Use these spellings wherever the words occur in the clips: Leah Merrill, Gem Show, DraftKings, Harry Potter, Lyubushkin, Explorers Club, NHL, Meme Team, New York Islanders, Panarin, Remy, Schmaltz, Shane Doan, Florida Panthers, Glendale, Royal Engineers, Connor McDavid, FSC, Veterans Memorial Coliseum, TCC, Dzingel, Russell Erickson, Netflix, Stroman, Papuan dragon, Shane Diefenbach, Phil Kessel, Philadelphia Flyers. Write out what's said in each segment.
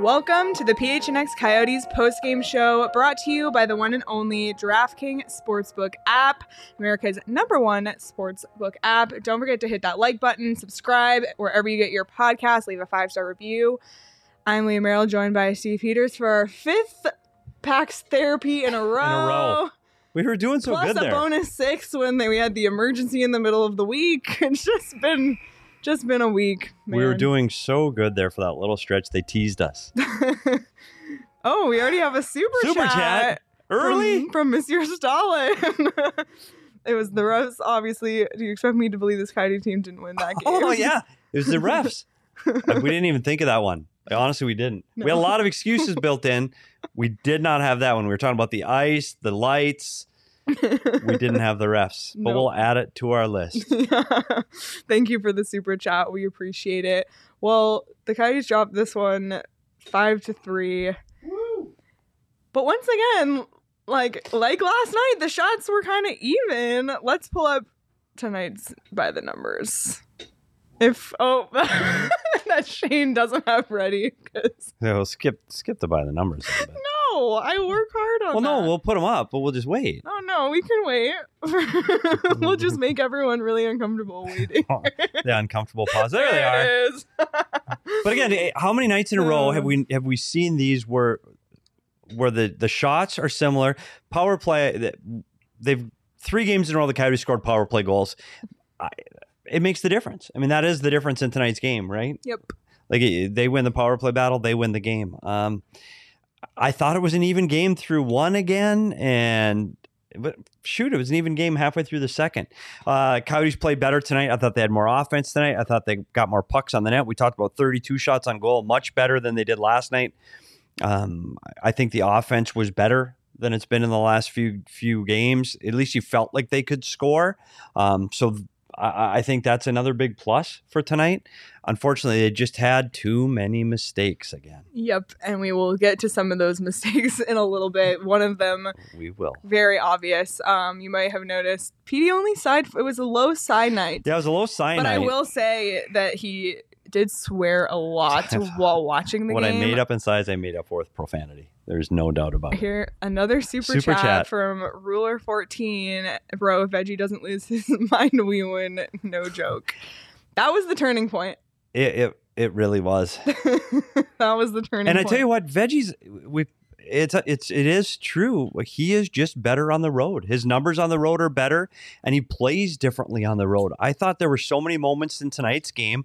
Welcome to the PHNX Coyotes postgame show, brought to you by the one and only DraftKings Sportsbook app, America's #1 sportsbook app. Don't forget to hit that like button, subscribe wherever you get your podcast, leave a 5-star review. I'm Leah Merrill, joined by Steve Peters for our fifth PAX therapy in a row. We were doing so good there. Plus a bonus 6 when we had the emergency in the middle of the week. It's just been a week, man. We were doing so good there for that little stretch. They teased us. Oh, we already have a super chat early from Monsieur Stalin. It was the refs, obviously. Do you expect me to believe this Coyote team didn't win that game? Oh, yeah. It was the refs. We didn't even think of that one. Honestly, we didn't. No. We had a lot of excuses built in. We did not have that one. We were talking about the ice, the lights. We didn't have the refs, but We'll add it to our list. Yeah. Thank you for the super chat. We appreciate it. Well, the Coyotes dropped this one 5-3. Woo. But once again, like last night, the shots were kind of even. Let's pull up tonight's by the numbers. That Shane doesn't have ready. Yeah, we'll skip the by the numbers. No, I work hard on that. Well, no, we'll put them up, but we'll just wait. Oh, no, we can wait. We'll just make everyone really uncomfortable waiting. The uncomfortable pause. There they are. It is. But again, how many nights in a row have we seen these where the shots are similar? Power play, they've 3 games in a row the Coyotes scored power play goals. It makes the difference. I mean, that is the difference in tonight's game, right? Yep. They win the power play battle, they win the game. I thought it was an even game through one again, but it was an even game halfway through the second. Coyotes played better tonight. I thought they had more offense tonight. I thought they got more pucks on the net. We talked about 32 shots on goal, much better than they did last night. I think the offense was better than it's been in the last few games. At least you felt like they could score. So I think that's another big plus for tonight. Unfortunately, they just had too many mistakes again. Yep, and we will get to some of those mistakes in a little bit. One of them, we will. Very obvious. You might have noticed PD only side. It was a low side night. Yeah, it was a low side night. But I will say that he did swear a lot while watching the game. What I made up in size, I made up with profanity. There's no doubt about it. Here, another super chat from Ruler14. Bro, if Veggie doesn't lose his mind, we win. No joke. That was the turning point. It really was. That was the turning point. And I tell you what, Veggie's... It is true. He is just better on the road. His numbers on the road are better, and he plays differently on the road. I thought there were so many moments in tonight's game.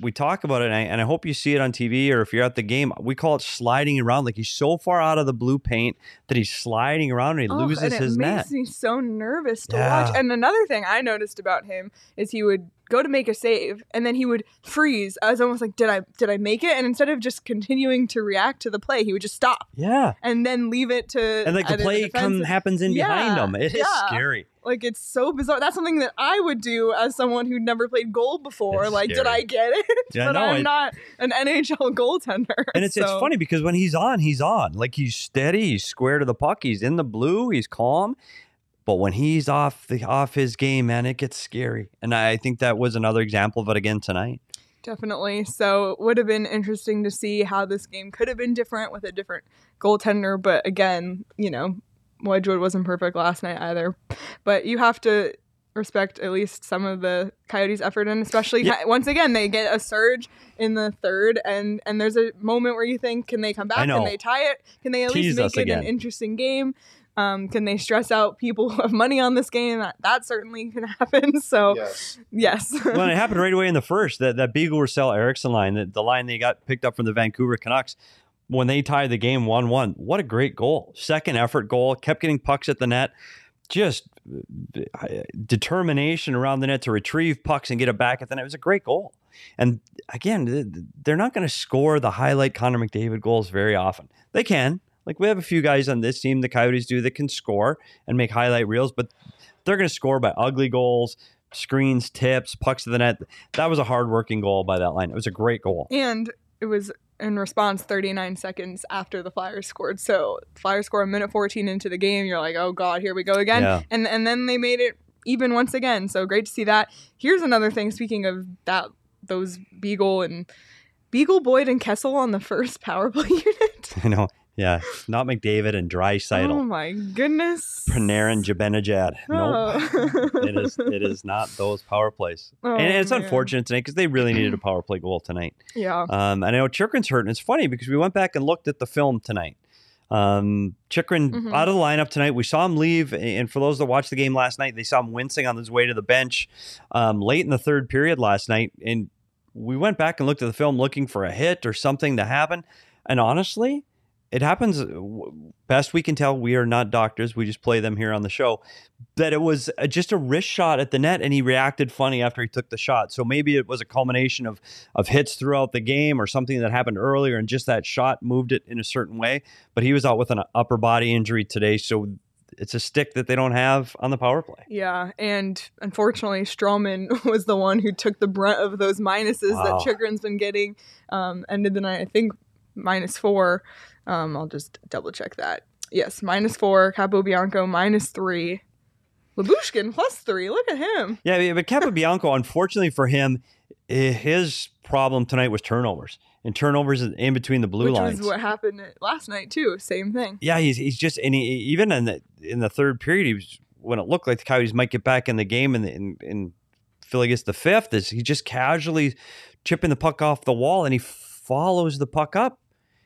We talk about it, and I hope you see it on TV, or if you're at the game, we call it sliding around. Like, he's so far out of the blue paint that he's sliding around, and he loses his net. It makes me so nervous to watch. And another thing I noticed about him is he would go to make a save, and then he would freeze. I was almost like, did I make it? And instead of just continuing to react to the play, he would just stop. Yeah. And then leave it to... And like the play happens in behind him. It is scary. Like, it's so bizarre. That's something that I would do as someone who'd never played goal before. It's like, scary. Did I get it? Yeah, but no, I'm not an NHL goaltender. And it's funny because when he's on, he's on. Like, he's steady, he's square to the puck, he's in the blue, he's calm. But when he's off his game, man, it gets scary. And I think that was another example of it again tonight. Definitely. So it would have been interesting to see how this game could have been different with a different goaltender. But again, Wedgwood wasn't perfect last night either, but you have to respect at least some of the Coyotes' effort, and especially once again they get a surge in the third, and there's a moment where you think, can they come back? Can they tie it? Can they at least make it an interesting game? Can they stress out people who have money on this game? That certainly can happen. So, yes. Well, it happened right away in the first. That Beagle Russell Erickson line, the line they got picked up from the Vancouver Canucks. When they tied the game 1-1, what a great goal. Second effort goal, kept getting pucks at the net. just determination around the net to retrieve pucks and get it back at the net. It was a great goal. And again, they're not going to score the highlight Connor McDavid goals very often. They can. Like, we have a few guys on this team, the Coyotes do, that can score and make highlight reels, but they're going to score by ugly goals, screens, tips, pucks to the net. That was a hard-working goal by that line. It was a great goal. And it was in response 39 seconds after the Flyers scored. So Flyers score a minute 14 into the game. You're like, oh, God, here we go again. Yeah. And then they made it even once again. So great to see that. Here's another thing. Speaking of that, those Beagle, Boyd, and Kessel on the first power play unit. I know. Yeah, not McDavid and Draisaitl. Oh my goodness. Panarin, Zibanejad. Oh. Nope. It is not those power plays. Oh, and it's unfortunate tonight because they really needed a power play goal tonight. Yeah. And I know Chychrun's hurt, and it's funny because we went back and looked at the film tonight. Chychrun out of the lineup tonight. We saw him leave, and for those that watched the game last night, they saw him wincing on his way to the bench late in the third period last night. And we went back and looked at the film looking for a hit or something to happen. And honestly, it happens, best we can tell, we are not doctors, we just play them here on the show, that it was just a wrist shot at the net, and he reacted funny after he took the shot. So maybe it was a culmination of hits throughout the game or something that happened earlier, and just that shot moved it in a certain way. But he was out with an upper body injury today, so it's a stick that they don't have on the power play. Yeah, and unfortunately, Stroman was the one who took the brunt of those minuses that Chychrun's been getting. Ended the night, I think, -4. I'll just double check that. Yes, -4. Capobianco, -3. Lyubushkin, +3. Look at him. Yeah, but Capobianco, unfortunately for him, his problem tonight was turnovers. And turnovers in between the blue lines. Which is what happened last night, too. Same thing. Yeah, he's just, and even in the third period, he was, when it looked like the Coyotes might get back in the game and Philly gets the fifth, is he just casually chipping the puck off the wall, and he follows the puck up.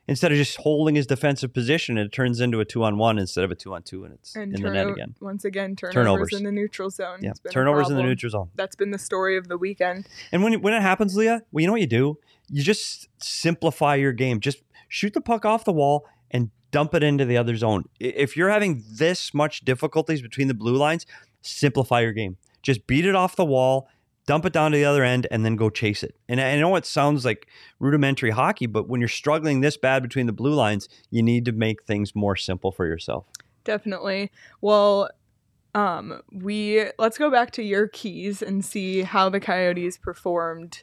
Instead of just holding his defensive position, it turns into a 2-on-1 instead of a 2-on-2, and it's in the net again. Once again, turnovers in the neutral zone. Yeah, turnovers in the neutral zone. That's been the story of the weekend. And when it happens, Leah, well, you know what you do? You just simplify your game. Just shoot the puck off the wall and dump it into the other zone. If you're having this much difficulties between the blue lines, simplify your game. Just beat it off the wall, dump it down to the other end, and then go chase it. And I know it sounds like rudimentary hockey, but when you're struggling this bad between the blue lines, you need to make things more simple for yourself. Definitely. Well, let's go back to your keys and see how the Coyotes performed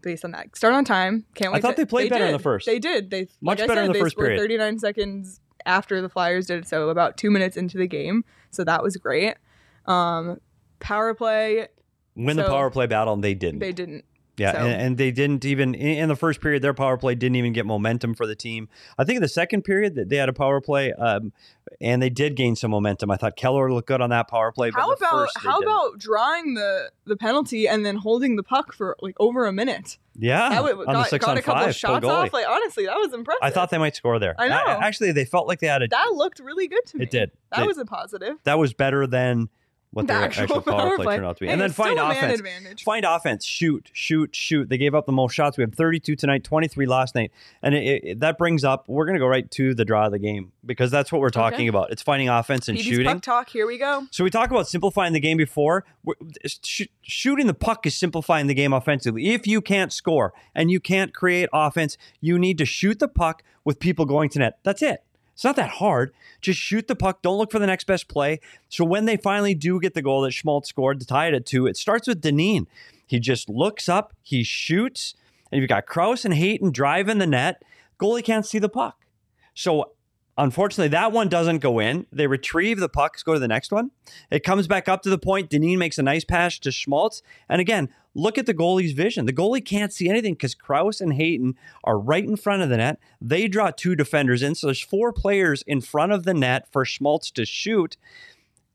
based on that. Start on time. Can't wait. I thought they played better in the first. They did. They much better in the first period. 39 seconds after the Flyers did, so about 2 minutes into the game. So that was great. Power play. The power play battle, and they didn't. They didn't. Yeah, so. And they didn't even, in the first period, their power play didn't even get momentum for the team. I think in the second period, that they had a power play, and they did gain some momentum. I thought Keller looked good on that power play. But how about drawing the penalty and then holding the puck for like over a minute? Yeah, got a couple shots off. Like, honestly, that was impressive. I thought they might score there. I know. Actually, they felt like they had that looked really good to me. It did. That was a positive. That was better than what the actual power play turned out to be. And then find offense. Find offense. Shoot. They gave up the most shots. We had 32 tonight, 23 last night. And that brings up, we're going to go right to the draw of the game because that's what we're talking about. It's finding offense and shooting. Puck talk. Here we go. So we talk about simplifying the game before. Shooting the puck is simplifying the game offensively. If you can't score and you can't create offense, you need to shoot the puck with people going to net. That's it. It's not that hard. Just shoot the puck. Don't look for the next best play. So when they finally do get the goal that Schmaltz scored to tie it at 2, it starts with Dineen. He just looks up. He shoots. And you've got Krouse and Hayton driving the net. Goalie can't see the puck. So unfortunately, that one doesn't go in. They retrieve the pucks, go to the next one. It comes back up to the point. Dineen makes a nice pass to Schmaltz. And again, look at the goalie's vision. The goalie can't see anything because Krouse and Hayton are right in front of the net. They draw 2 defenders in, so there's 4 players in front of the net for Schmaltz to shoot.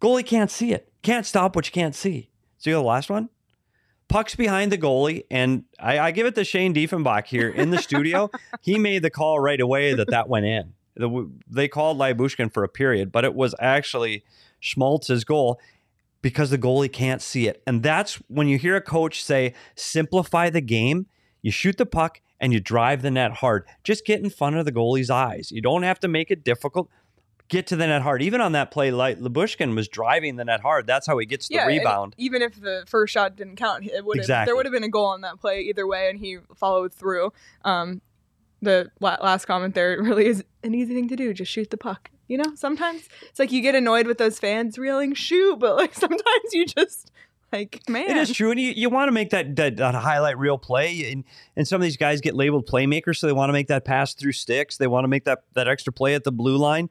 Goalie can't see it. Can't stop what you can't see. So you got the last one? Puck's behind the goalie, and I give it to Shane Diefenbach here in the studio. He made the call right away that went in. They called Lyubushkin for a period, but it was actually Schmaltz's goal because the goalie can't see it. And that's when you hear a coach say, simplify the game, you shoot the puck, and you drive the net hard. Just get in front of the goalie's eyes. You don't have to make it difficult. get to the net hard. Even on that play, Lyubushkin was driving the net hard. That's how he gets the rebound. Even if the first shot didn't count, it would have, there would have been a goal on that play either way, and he followed through. The last comment there really is an easy thing to do. Just shoot the puck. You know, sometimes it's like you get annoyed with those fans reeling, shoot, but like sometimes you just... Like, man. It is true, and you want to make that highlight reel play, and some of these guys get labeled playmakers, so they want to make that pass through sticks. They want to make that extra play at the blue line,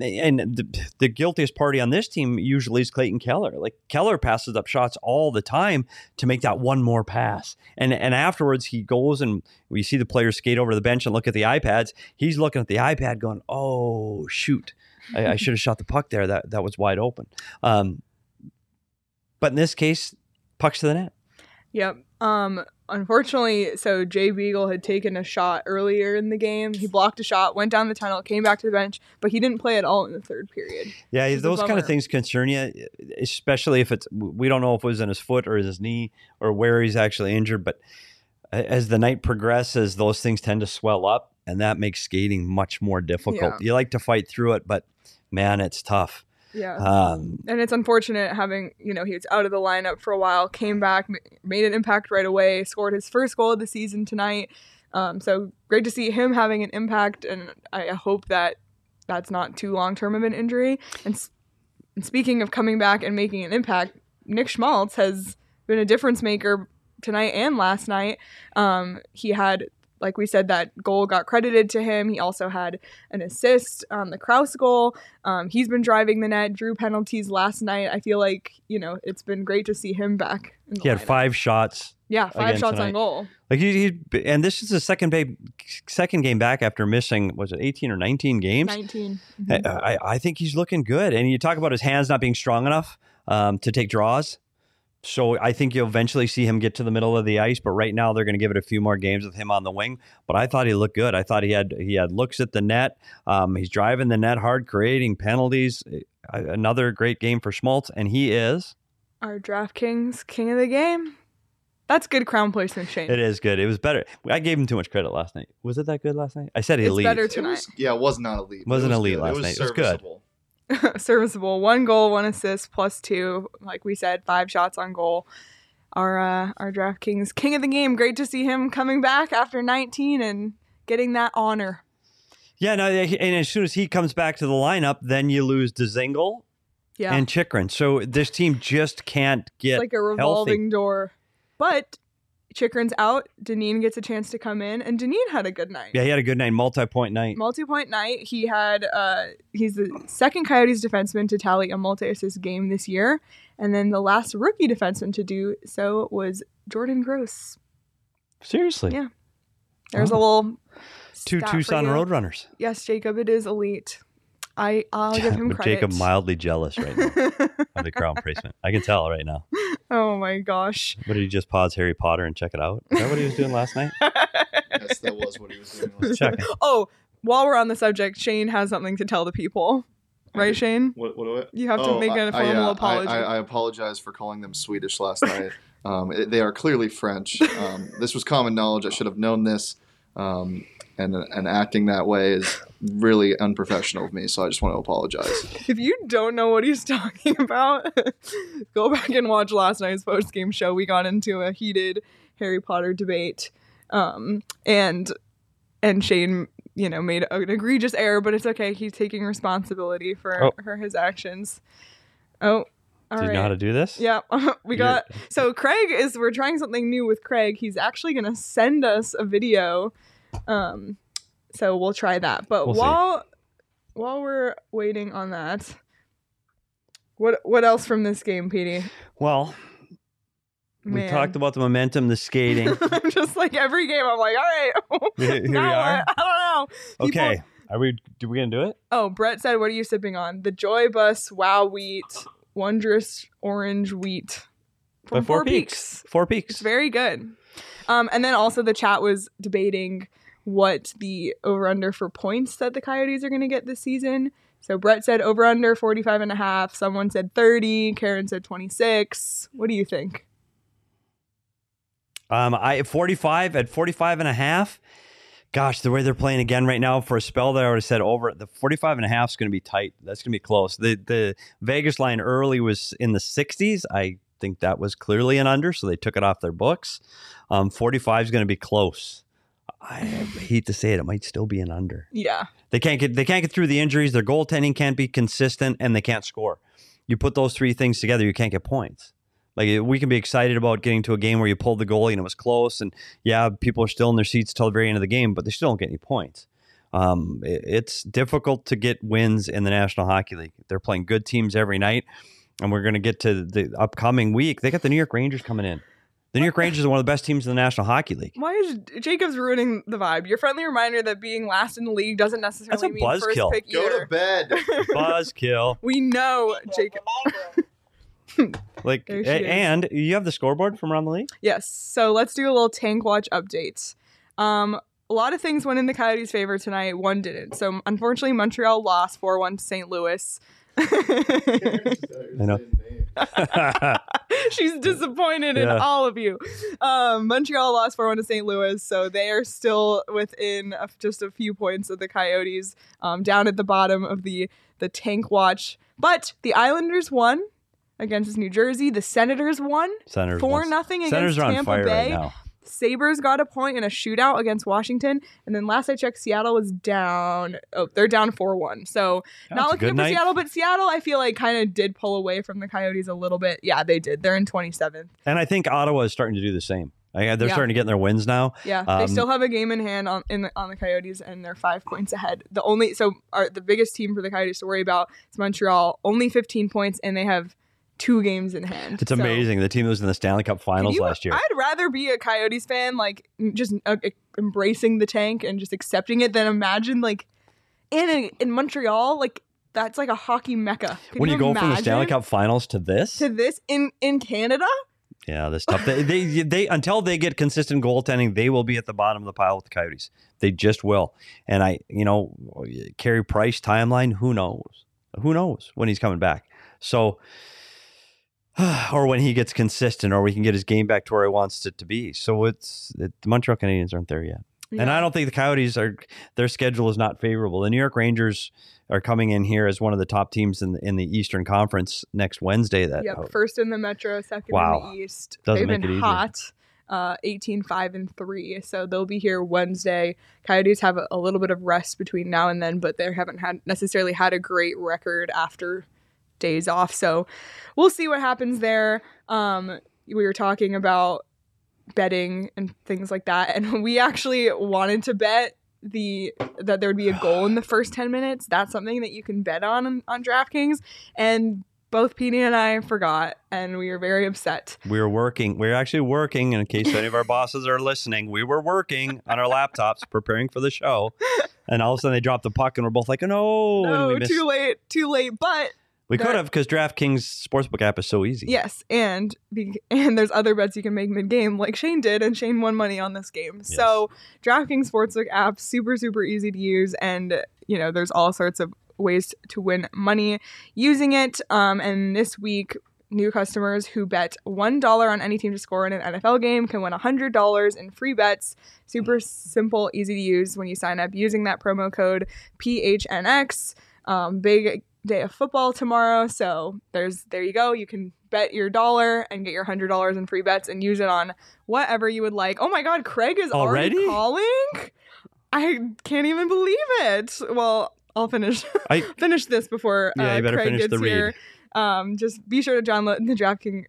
and the guiltiest party on this team usually is Clayton Keller. Like, Keller passes up shots all the time to make that one more pass, and afterwards he goes and we see the players skate over to the bench and look at the iPads. He's looking at the iPad going, oh, shoot, I should have shot the puck there. That was wide open. But in this case, pucks to the net. Yep. Unfortunately, so Jay Beagle had taken a shot earlier in the game. He blocked a shot, went down the tunnel, came back to the bench, but he didn't play at all in the third period. Yeah, those kind of things concern you, especially if we don't know if it was in his foot or his knee or where he's actually injured. But as the night progresses, those things tend to swell up, and that makes skating much more difficult. Yeah. You like to fight through it, but man, it's tough. Yeah. And it's unfortunate having, he was out of the lineup for a while, came back, made an impact right away, scored his first goal of the season tonight. So great to see him having an impact. And I hope that that's not too long term of an injury. And speaking of coming back and making an impact, Nick Schmaltz has been a difference maker tonight and last night. He had, like we said, that goal got credited to him. He also had an assist on the Krouse goal. He's been driving the net, drew penalties last night. I feel like, it's been great to see him back. He had 5 shots. Yeah, 5 shots tonight on goal. Like he and this is the second game back after missing, was it 18 or 19 games? 19. Mm-hmm. I think he's looking good. And you talk about his hands not being strong enough to take draws. So I think you'll eventually see him get to the middle of the ice, but right now they're going to give it a few more games with him on the wing. But I thought he looked good. I thought he had looks at the net. He's driving the net hard, creating penalties. Another great game for Schmaltz, and he is our DraftKings king of the game. That's good crown placement, Shane. It is good. It was better. I gave him too much credit last night. Was it that good last night? I said elite. It's better tonight. It was not elite. Wasn't elite good. Last night. It was good. Serviceable. 1 goal, 1 assist, plus 2. Like we said, 5 shots on goal. Our DraftKings king of the game. Great to see him coming back after 19 and getting that honor. Yeah, no, and as soon as he comes back to the lineup, then you lose Dzingel and Chychrun. So this team just can't get It's like a revolving door. But Chychrun's out. Dineen gets a chance to come in, and Dineen had a good night. Yeah, he had a good night. Multi-point night. He had. He's the second Coyotes defenseman to tally a multi-assist game this year, and then the last rookie defenseman to do so was Jordan Gross. Seriously? Yeah. There's a little. 2 Tucson Roadrunners. Yes, Jacob. It is elite. I'll give him credit. Jacob mildly jealous right now of the crown placement. I can tell right now. Oh my gosh. What, did he just pause Harry Potter and check it out? Is that what he was doing last night? Yes, that was what he was doing last night. Oh, while we're on the subject, Shane has something to tell the people. Right, Shane? What do I? You have to make a formal apology. I apologize for calling them Swedish last night. They are clearly French. This was common knowledge. I should have known this. And acting that way is really unprofessional of me, so I just want to apologize. If you don't know what he's talking about, go back and watch last night's post-game show. We got into a heated Harry Potter debate, and Shane, made an egregious error, but it's okay. He's taking responsibility for his actions. Oh. All do you know how to do this? Yeah. So Craig we're trying something new with Craig. He's actually going to send us a video. So we'll try that. But while we're waiting on that, what else from this game, Petey? Well, we talked about the momentum, the skating. I'm just like every game I'm like, all right. Here we are. I don't know. Okay. Are we gonna do it? Oh, Brett said, what are you sipping on? The Joy Bus Wow Wheat Wondrous Orange Wheat from Four Peaks. Four Peaks. It's very good. And then also the chat was debating what the over-under for points that the Coyotes are going to get this season. So Brett said over-under 45.5. Someone said 30. Karen said 26. What do you think? 45 at 45.5. gosh, the way they're playing again right now, for a spell there I would have said over. The 45.5 is going to be tight. That's going to be close. The Vegas line early was in the 60s. I think that was clearly an under, so they took it off their books. 45 is going to be close. I hate to say it, it might still be an under. Yeah. They can't get through the injuries. Their goaltending can't be consistent, and they can't score. You put those three things together, you can't get points. Like, we can be excited about getting to a game where you pulled the goalie and it was close, and yeah, people are still in their seats till the very end of the game, but they still don't get any points. It's difficult to get wins in the National Hockey League. They're playing good teams every night, and we're going to get to the upcoming week. They got the New York Rangers coming in. The New York Rangers are one of the best teams in the National Hockey League. Why is Jacob's ruining the vibe? Your friendly reminder that being last in the league doesn't necessarily mean first kill. Pick either. Go to bed. Buzzkill. We know, Jacob. Like, and you have the scoreboard from around the league? Yes. So let's do a little tank watch update. A lot of things went in the Coyotes' favor tonight. One didn't. So unfortunately, Montreal lost 4-1 to St. Louis. I know. She's disappointed in all of you. Montreal lost 4-1 to St. Louis, so they are still within just a few points of the Coyotes, down at the bottom of the tank watch. But the Islanders won against New Jersey. The Senators won 4-0 against Tampa Bay. Right, Sabres got a point in a shootout against Washington. And then last I checked, Seattle was down. Oh, they're down 4-1. So not looking up for Seattle, but Seattle, I feel like, kind of did pull away from the Coyotes a little bit. Yeah, they did. They're in 27th. And I think Ottawa is starting to do the same. They're starting to get in their wins now. Yeah, they still have a game in hand on the Coyotes, and they're 5 points ahead. The biggest team for the Coyotes to worry about is Montreal, only 15 points, and they have 2 games in hand. It's amazing. The team that was in the Stanley Cup Finals last year. I'd rather be a Coyotes fan, like, just embracing the tank and just accepting it, than imagine, like, in Montreal, like, that's like a hockey mecca. When you go from the Stanley Cup Finals to this in Canada. Yeah, this stuff. They until they get consistent goaltending, they will be at the bottom of the pile with the Coyotes. They just will. And Carey Price timeline. Who knows when he's coming back? So. Or when he gets consistent, or we can get his game back to where he wants it to be. So the Montreal Canadiens aren't there yet. Yeah. And I don't think the Coyotes are, their schedule is not favorable. The New York Rangers are coming in here as one of the top teams in the Eastern Conference next Wednesday. First in the Metro, second in the East. They've been hot. 18-5-3, so they'll be here Wednesday. Coyotes have a little bit of rest between now and then, but they haven't necessarily had a great record after days off, so we'll see what happens there. We were talking about betting and things like that, and we actually wanted to bet that there would be a goal in the first 10 minutes. That's something that you can bet on DraftKings, and both Petey and I forgot, and we were very upset. We were actually working, and in case any of our bosses are listening, we were working on our laptops preparing for the show, and all of a sudden they dropped the puck, and we're both like, no, and we too late, but we could have, because DraftKings Sportsbook app is so easy. Yes, and there's other bets you can make mid-game, like Shane did, and Shane won money on this game. Yes. So DraftKings Sportsbook app, super, super easy to use, and there's all sorts of ways to win money using it. And this week, new customers who bet $1 on any team to score in an NFL game can win $100 in free bets. Super simple, easy to use when you sign up using that promo code PHNX. Big day of football tomorrow, so there you go. You can bet your $1 and get your $100 in free bets and use it on whatever you would like. Oh my god, Craig is already calling. I can't even believe it. Well, I'll finish this before you better Craig finish the read here. Just be sure to download the DraftKings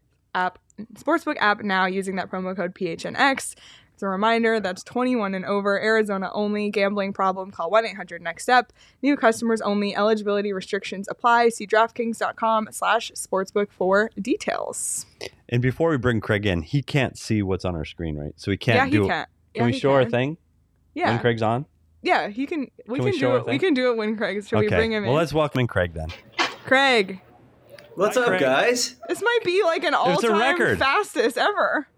Sportsbook app now using that promo code PHNX. It's a reminder that's 21 and over, Arizona only. Gambling problem, call 1-800-NEXT-STEP. New customers only, eligibility restrictions apply. See DraftKings.com/sportsbook for details. And before we bring Craig in, he can't see what's on our screen, right? So we can't do it. Can't. Can we show our thing? Yeah. When Craig's on? Yeah, he can. We can do it when Craig's. Should we bring him in? Well, let's welcome in Craig then. Craig. What's up, Craig? Guys? This might be like an all-time fastest ever.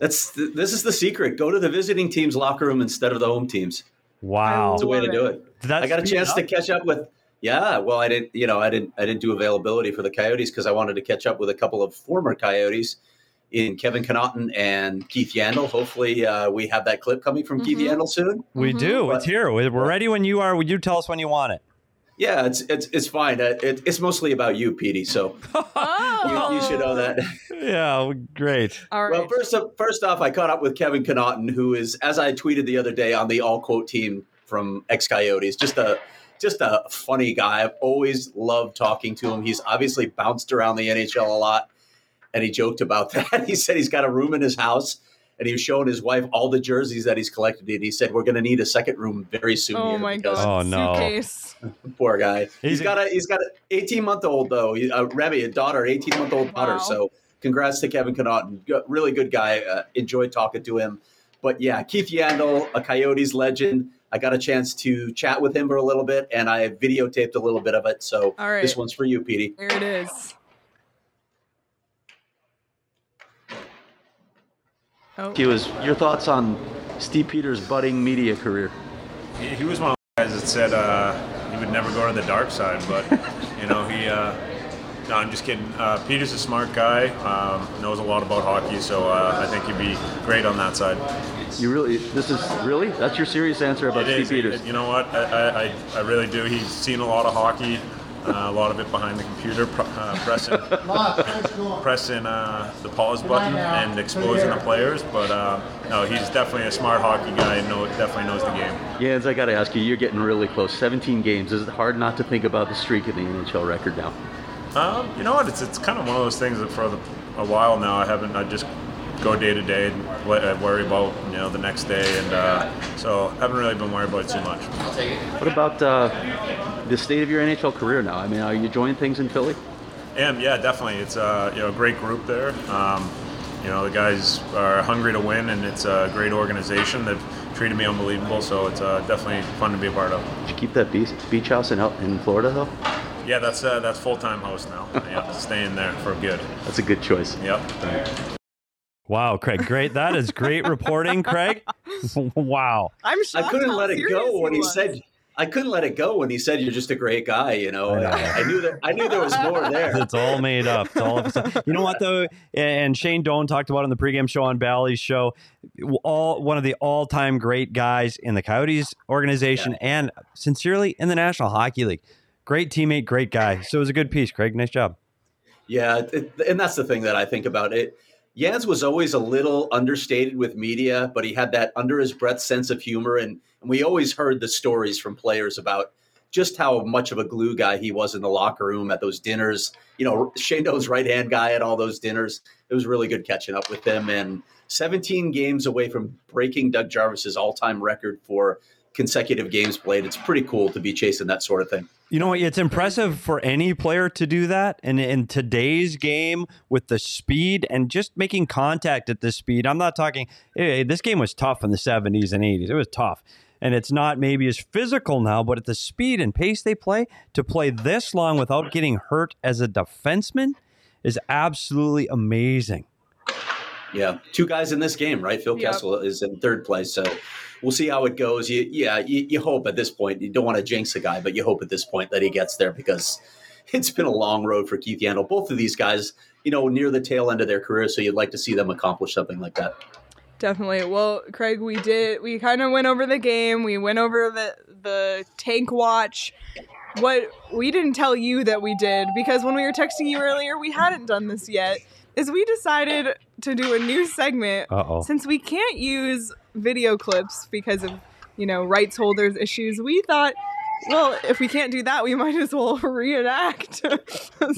This is the secret. Go to the visiting team's locker room instead of the home team's. Wow, that's a way to do it. I got a chance to catch up with. Yeah, well, I didn't do availability for the Coyotes because I wanted to catch up with a couple of former Coyotes in Kevin Connauton and Keith Yandle. Hopefully we have that clip coming from Keith Yandle soon. We do. But, it's here. We're ready when you are. You tell us when you want it. Yeah, it's fine. It's mostly about you, Petey. So you should know that. Yeah, great. All right. Well, first off, I caught up with Kevin Connauton, who is, as I tweeted the other day, on the all-quote team from ex-Coyotes. Just a funny guy. I've always loved talking to him. He's obviously bounced around the NHL a lot, and he joked about that. He said he's got a room in his house, and he was showing his wife all the jerseys that he's collected, and he said, "We're going to need a second room very soon." Oh my God! Oh no! Suitcase. Poor guy. He's got an 18-month-old though. Remy, a daughter, 18-month-old daughter. Wow. So congrats to Kevin Connauton. Really good guy. Enjoyed talking to him. But yeah, Keith Yandle, a Coyotes legend. I got a chance to chat with him for a little bit, and I videotaped a little bit of it. So all right. This one's for you, Petey. There it is. He was your thoughts on Steve Peters' budding media career? He was one of the guys that said he would never go to the dark side, but you know he. No, I'm just kidding. Peters is a smart guy, knows a lot about hockey, so I think he'd be great on that side. That's your serious answer about Steve Peters? You know what? I really do. He's seen a lot of hockey. A lot of it behind the computer, pressing the pause button and exposing the players. But no, he's definitely a smart hockey guy and definitely knows the game. Yeah, as I got to ask you, you're getting really close. 17 games. Is it hard not to think about the streak in the NHL record now? You know what? It's kind of one of those things that for a while now I just go day to day and worry about the next day, and so I haven't really been worried about it too much. I'll take it. What about the state of your NHL career now? I mean, are you enjoying things in Philly? Yeah, definitely. It's a great group there. The guys are hungry to win, and it's a great organization. They've treated me unbelievable, so it's definitely fun to be a part of. Did you keep that beach house in Florida though? Yeah, that's full-time house now. Yeah, staying there for good. That's a good choice. Yep. Right. Wow, Craig, great. That is great reporting, Craig. Wow. I'm shocked. I couldn't let it go when he said you're just a great guy, I knew there was more there. It's all made up. It's all of you know what though, and Shane Doan talked about it on the pregame show on Bally's show, one of the all-time great guys in the Coyotes organization and sincerely in the National Hockey League. Great teammate, great guy. So it was a good piece, Craig. Nice job. Yeah, and that's the thing that I think about it. Yaz was always a little understated with media, but he had that under his breath sense of humor. And we always heard the stories from players about just how much of a glue guy he was in the locker room at those dinners. Shane Doan's right-hand guy at all those dinners. It was really good catching up with him. And 17 games away from breaking Doug Jarvis's all-time record for consecutive games played. It's pretty cool to be chasing that sort of thing. You know what? It's impressive for any player to do that. And in today's game with the speed and just making contact at this speed, I'm not talking, this game was tough in the 70s and 80s. It was tough. And it's not maybe as physical now, but at the speed and pace they play, to play this long without getting hurt as a defenseman is absolutely amazing. Yeah. Two guys in this game, right? Phil Kessel is in third place. So we'll see how it goes. You hope at this point, you don't want to jinx a guy, but you hope at this point that he gets there because it's been a long road for Keith Yandle. Both of these guys, near the tail end of their career. So you'd like to see them accomplish something like that. Definitely. Well, Craig, we kind of went over the game. We went over the tank watch. What we didn't tell you that we did, because when we were texting you earlier, we hadn't done this yet, is we decided to do a new segment. Uh-oh. Since we can't use video clips because of, rights holders issues, we thought, well, if we can't do that, we might as well reenact.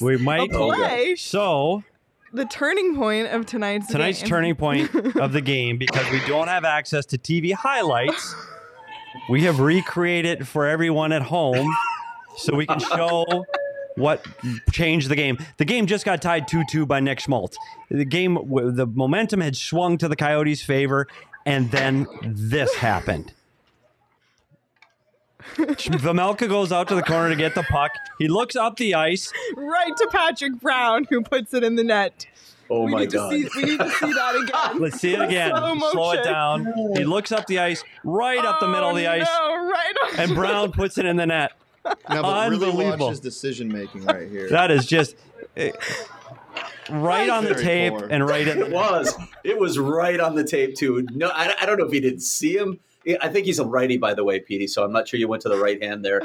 We might play. So the turning point of tonight's game. Turning point of the game, because we don't have access to TV highlights. We have recreated it for everyone at home so we can show what changed the game. The game just got tied 2-2 by Nick Schmaltz. The momentum had swung to the Coyotes' favor, and then this happened. Vejmelka goes out to the corner to get the puck. He looks up the ice. Right to Patrick Brown, who puts it in the net. Oh, my God. We need to see that again. Let's see it again. Slow it down. He looks up the ice, right up the middle of the ice. And Brown puts it in the net. No, but really watch his decision making right here. That is just right on the tape forward. And right in the It was right on the tape, too. No, I don't know if he didn't see him. I think he's a righty, by the way, Petey, so I'm not sure you went to the right hand there.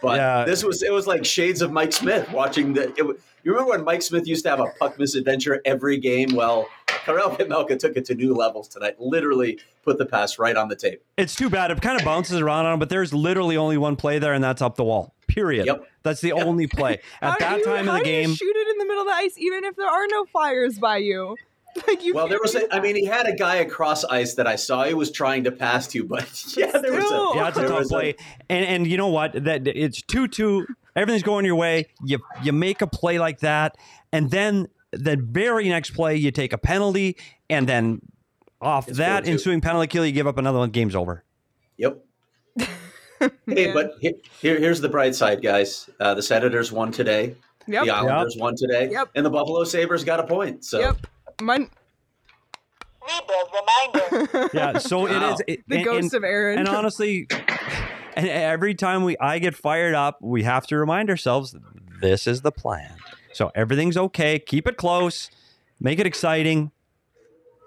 But yeah. It was like shades of Mike Smith watching the. You remember when Mike Smith used to have a puck misadventure every game? Well, Karel Vejmelka took it to new levels tonight. Literally put the pass right on the tape. It's too bad. It kind of bounces around on him, but there's literally only one play there, and that's up the wall. Period. Yep. That's the only play at that time of the game. You shoot it in the middle of the ice, even if there are no Flyers by you. Like you he had a guy across ice that I saw he was trying to pass to, but it's a tough play. And you know what? That it's 2-2. Everything's going your way. You make a play like that, and then the very next play you take a penalty, and then off it's that 4-2. Ensuing penalty kill, you give up another one. Game's over. Yep. Hey, but here's the bright side, guys. The Senators won today. Yep. The Islanders won today. Yep. And the Buffalo Sabres got a point. So. Yep. Reminder. Yeah, so wow. It is the ghost of Aaron. And honestly, and every time I get fired up, we have to remind ourselves this is the plan. So everything's okay. Keep it close, make it exciting,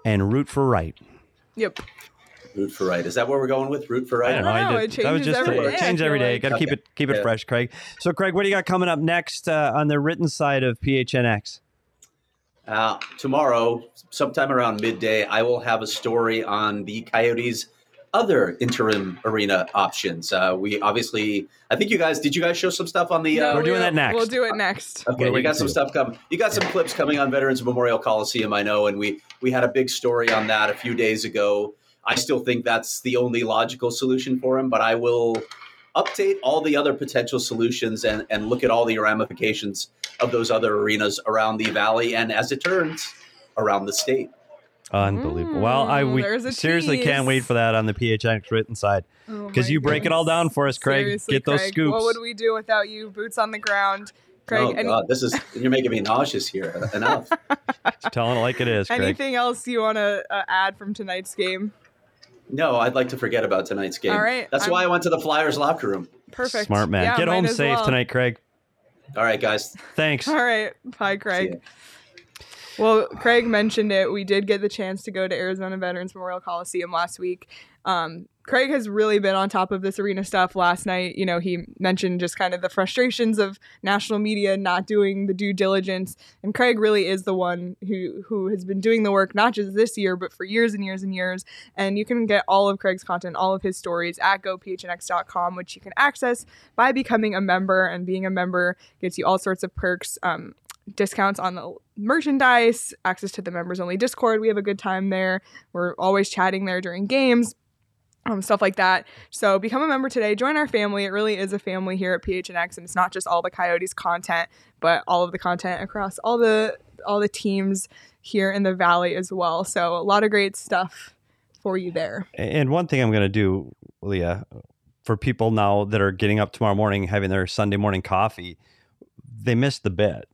and root for right. Yep. Root for right. Is that what we're going with? Root for right. I don't know. It changes every day. Got to keep it fresh, Craig. So, Craig, what do you got coming up next on the written side of PHNX? Tomorrow, sometime around midday, I will have a story on the Coyotes' other interim arena options. We obviously, I think did you guys show some stuff on the... we're doing that next. We'll do it next. Okay, we got some stuff coming. You got some clips coming on Veterans Memorial Coliseum, I know, and we had a big story on that a few days ago. I still think that's the only logical solution for him, but I will update all the other potential solutions and look at all the ramifications of those other arenas around the Valley and, as it turns, around the state. Unbelievable. Well, we seriously can't wait for that on the PHNX written side because you break it all down for us, Craig. Seriously, get those scoops. What would we do without you? Boots on the ground. Craig, God, this is you're making me nauseous here. Enough. Telling it like it is, Craig. Anything else you want to add from tonight's game? No, I'd like to forget about tonight's game. All right. That's why I went to the Flyers locker room. Perfect. Smart man. Yeah, get home safe tonight, Craig. All right, guys. Thanks. All right. Bye, Craig. Well, Craig mentioned it. We did get the chance to go to Arizona Veterans Memorial Coliseum last week. Craig has really been on top of this arena stuff last night. You know, he mentioned just kind of the frustrations of national media not doing the due diligence. And Craig really is the one who has been doing the work, not just this year, but for years and years and years. And you can get all of Craig's content, all of his stories at gophnx.com, which you can access by becoming a member. And being a member gets you all sorts of perks, discounts on the merchandise, access to the members only Discord. We have a good time there. We're always chatting there during games. Stuff like that. So become a member today. Join our family. It really is a family here at PHNX, and it's not just all the Coyotes content, but all of the content across all the teams here in the Valley as well. So a lot of great stuff for you there. And one thing I'm going to do, Leah, for people now that are getting up tomorrow morning, having their Sunday morning coffee, they missed the bit,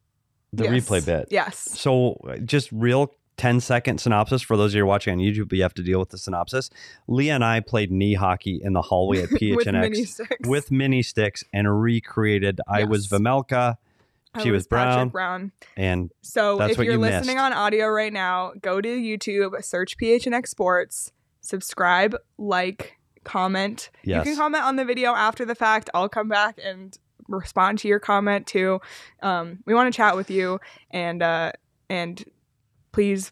replay bit. Yes. So just real 10-second synopsis for those of you watching on YouTube, but you have to deal with the synopsis. Leah and I played knee hockey in the hallway at PHNX with mini sticks and recreated. Yes. I was Vejmelka. She was Patrick Brown. And so that's if you're listening on audio right now, go to YouTube, search PHNX Sports, subscribe, like, comment. Yes. You can comment on the video after the fact. I'll come back and respond to your comment too. We want to chat with you and please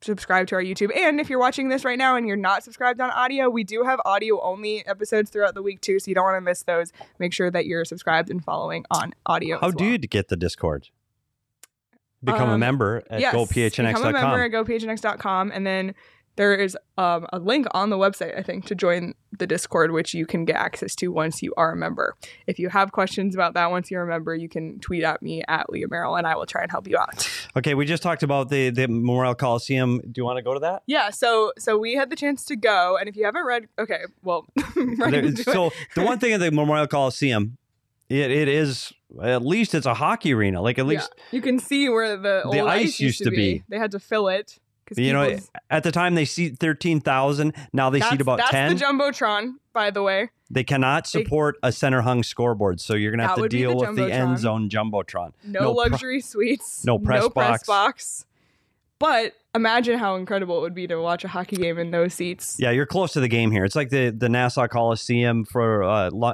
subscribe to our YouTube. And if you're watching this right now and you're not subscribed on audio, we do have audio-only episodes throughout the week, too, so you don't want to miss those. Make sure that you're subscribed and following on audio. How do you get the Discord? Become a member at gophnx.com. Become a member at gophnx.com, and then there is a link on the website, I think, to join the Discord, which you can get access to once you are a member. If you have questions about that once you're a member, you can tweet at me at Leah Merrill, and I will try and help you out. Okay, we just talked about the Memorial Coliseum. Do you want to go to that? Yeah, so we had the chance to go, and if you haven't read... Okay, well... The one thing at the Memorial Coliseum, it is... At least it's a hockey arena. Like, at least... Yeah. You can see where the old ice used to be. They had to fill it. You know, at the time they seat 13,000. Now they seat about 10. That's the Jumbotron, by the way. They cannot support a center hung scoreboard, so you're going to have to deal with the end zone Jumbotron. No luxury suites. No press box. But imagine how incredible it would be to watch a hockey game in those seats. Yeah, you're close to the game here. It's like the Nassau Coliseum for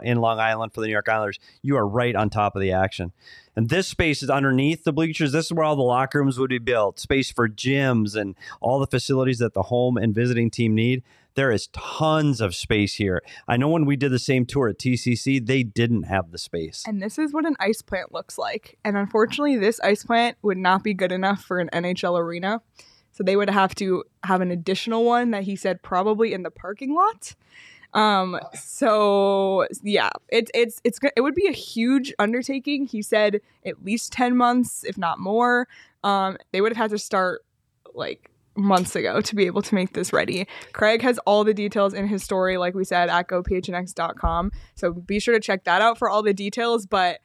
in Long Island for the New York Islanders. You are right on top of the action. And this space is underneath the bleachers. This is where all the locker rooms would be built. Space for gyms and all the facilities that the home and visiting team need. There is tons of space here. I know when we did the same tour at TCC, they didn't have the space. And this is what an ice plant looks like. And unfortunately, this ice plant would not be good enough for an NHL arena. So they would have to have an additional one that he said probably in the parking lot. So yeah, it would be a huge undertaking. He said at least 10 months, if not more. They would have had to start like months ago to be able to make this ready. Craig has all the details in his story, like we said, at gophnx.com. So be sure to check that out for all the details. But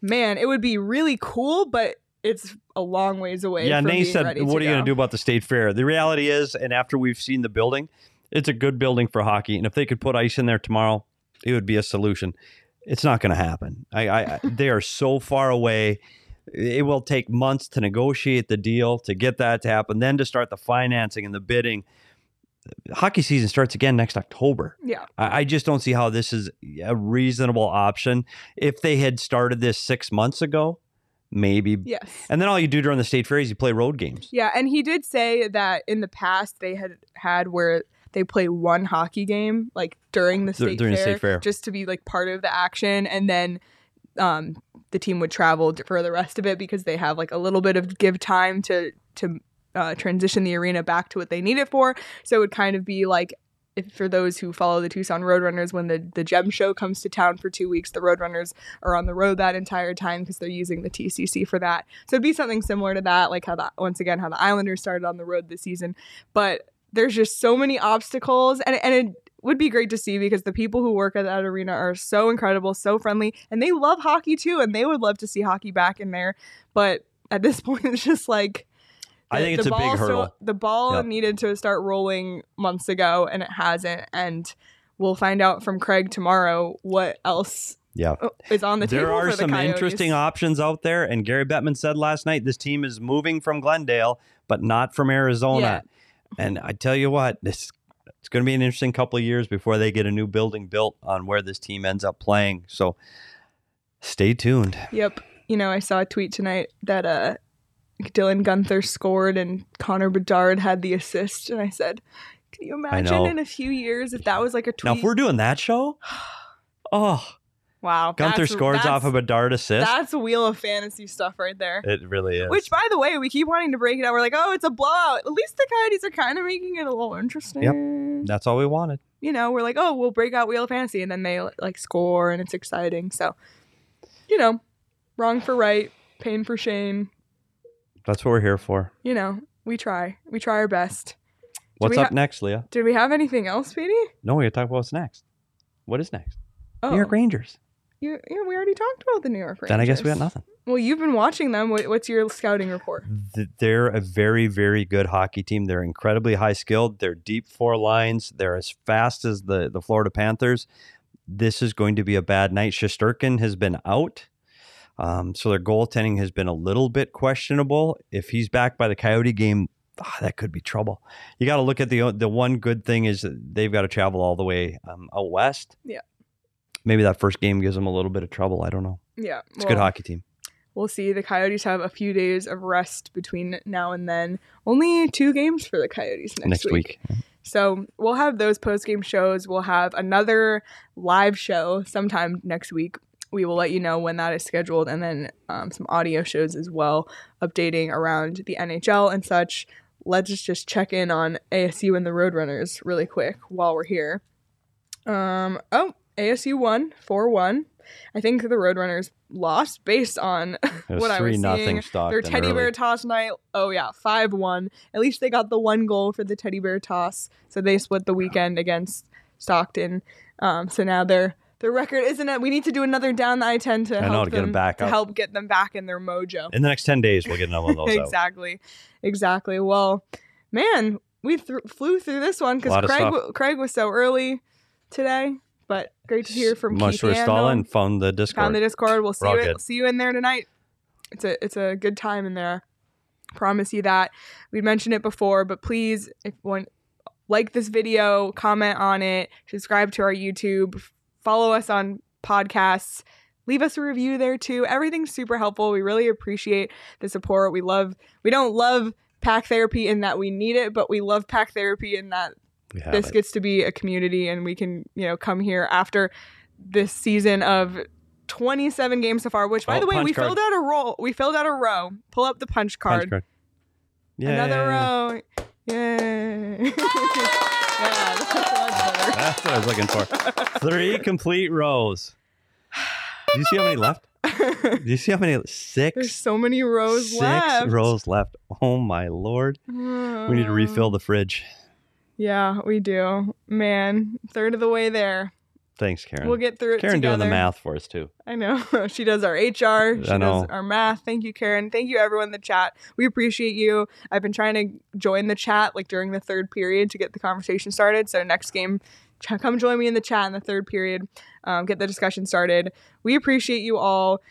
man, it would be really cool, but it's a long ways away. Yeah, Nate said, what are you going to do about the state fair? The reality is, and after we've seen the building, it's a good building for hockey. And if they could put ice in there tomorrow, it would be a solution. It's not going to happen. They are so far away. It will take months to negotiate the deal, to get that to happen, then to start the financing and the bidding. Hockey season starts again next October. Yeah. I just don't see how this is a reasonable option. If they had started this 6 months ago, maybe. Yes. And then all you do during the state fair is you play road games. Yeah, and he did say that in the past they had where they play one hockey game like during the state fair just to be like part of the action, and then the team would travel for the rest of it because they have like a little bit of give time to transition the arena back to what they need it for. So it would kind of be like, if for those who follow the Tucson Roadrunners, when the gem show comes to town for 2 weeks, the Roadrunners are on the road that entire time because they're using the TCC for that. So it'd be something similar to that, like how the Islanders started on the road this season. But there's just so many obstacles, and it would be great to see because the people who work at that arena are so incredible, so friendly, and they love hockey too, and they would love to see hockey back in there. But at this point, it's just like, I think it's a big hurdle. The ball needed to start rolling months ago, and it hasn't. And we'll find out from Craig tomorrow what else is on the table for the Coyotes. There are some interesting options out there. And Gary Bettman said last night, this team is moving from Glendale, but not from Arizona. Yeah. And I tell you what, it's going to be an interesting couple of years before they get a new building built on where this team ends up playing. So stay tuned. Yep. You know, I saw a tweet tonight that Dylan Guenther scored and Connor Bedard had the assist. And I said, can you imagine in a few years if that was like a tweet? Now, if we're doing that show? Oh, wow. Guenther scores off of a Bedard assist. That's a wheel of fantasy stuff right there. It really is. Which, by the way, we keep wanting to break it out. We're like, oh, it's a blowout. At least the Coyotes are kind of making it a little interesting. Yep. That's all we wanted. You know, we're like, oh, we'll break out wheel of fantasy. And then they like score and it's exciting. So, you know, wrong for right, pain for shame. That's what we're here for. You know, we try. We try our best. What's up next, Leah? Did we have anything else, Petey? No, we're going to talk about what's next. What is next? Oh. New York Rangers. We already talked about the New York Rangers. Then I guess we got nothing. Well, you've been watching them. What's your scouting report? They're a very, very good hockey team. They're incredibly high skilled. They're deep four lines. They're as fast as the Florida Panthers. This is going to be a bad night. Shesterkin has been out. So their goaltending has been a little bit questionable. If he's back by the Coyote game, that could be trouble. You got to look at the one good thing is that they've got to travel all the way out west. Yeah. Maybe that first game gives them a little bit of trouble. I don't know. Yeah. It's a good hockey team. We'll see. The Coyotes have a few days of rest between now and then. Only 2 games for the Coyotes next week. So we'll have those post-game shows. We'll have another live show sometime next week. We will let you know when that is scheduled, and then some audio shows as well, updating around the NHL and such. Let's just check in on ASU and the Roadrunners really quick while we're here. ASU won 4-1. I think the Roadrunners lost based on what I was seeing. Their teddy bear toss night, 5-1. At least they got the one goal for the teddy bear toss, so they split the weekend against Stockton. So now they're Their record isn't it. We need to do another down the I-10 to help get them back in their mojo. In the next 10 days, we'll get another one of those. Exactly. Well, man, we flew through this one because Craig was so early today. But great to hear from Keith Yandle. Found the Discord. We'll see you. See you in there tonight. It's a good time in there. Promise you that. We mentioned it before, but please, if you want, like this video, comment on it, subscribe to our YouTube, follow us on podcasts, leave us a review there too. Everything's super helpful. We really appreciate the support. We don't love PAC Therapy in that we need it, but we love PAC Therapy in that this gets to be a community and we can, come here after this season of 27 games so far, which by the way, we filled out a row. Pull up the punch card. Yay. Another row. Yay. That's what I was looking for. 3 complete rows. Do you see how many left? 6? There's so many rows left. 6 rows left. Oh my Lord. We need to refill the fridge. Yeah, we do. Man, third of the way there. Thanks, Karen. We'll get through it together. Karen doing the math for us, too. I know. She does our HR. She does our math. Thank you, Karen. Thank you, everyone in the chat. We appreciate you. I've been trying to join the chat during the third period to get the conversation started. So next game, come join me in the chat in the third period. Get the discussion started. We appreciate you all.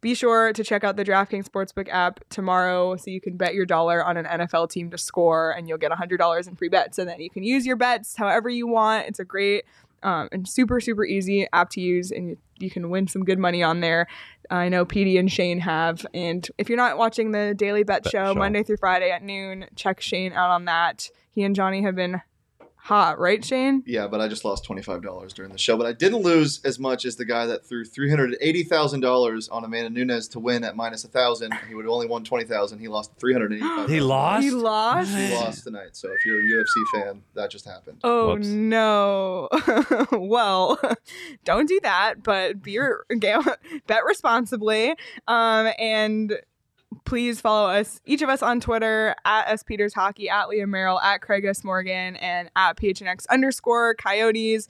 Be sure to check out the DraftKings Sportsbook app tomorrow so you can bet your $1 on an NFL team to score, and you'll get $100 in free bets. And then you can use your bets however you want. It's a great... and super, super easy app to use, and you can win some good money on there. I know PD and Shane have. And if you're not watching the Daily Bet Show Monday through Friday at noon, check Shane out on that. He and Johnny have been hot, right, Shane? Yeah, but I just lost $25 during the show. But I didn't lose as much as the guy that threw $380,000 on Amanda Nunes to win at -1,000. He would have only won $20,000. He lost $385,000. He lost tonight. So if you're a UFC fan, that just happened. Oh, no. Well, don't do that, but bet responsibly. And please follow us, each of us, on Twitter at @SPetersHockey, at Leah Merrill, at Craig S. Morgan, and at @PHNX_Coyotes,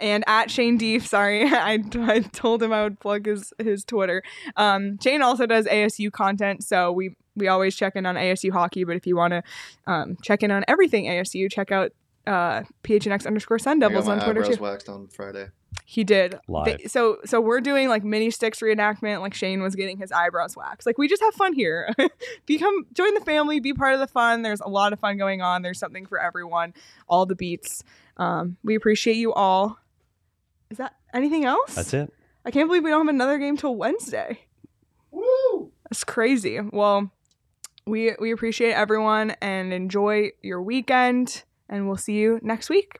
and at Shane Dief. Sorry, I told him I would plug his Twitter. Shane also does ASU content, so we always check in on ASU hockey. But if you want to check in on everything ASU, check out @PHNX_Sun Devils on Twitter too. I got my eyebrows waxed on Friday. He did. Live. So we're doing mini sticks reenactment. Shane was getting his eyebrows waxed. We just have fun here. Join the family. Be part of the fun. There's a lot of fun going on. There's something for everyone. All the beats. We appreciate you all. Is that anything else? That's it. I can't believe we don't have another game till Wednesday. Woo! That's crazy. Well, we appreciate everyone and enjoy your weekend. And we'll see you next week.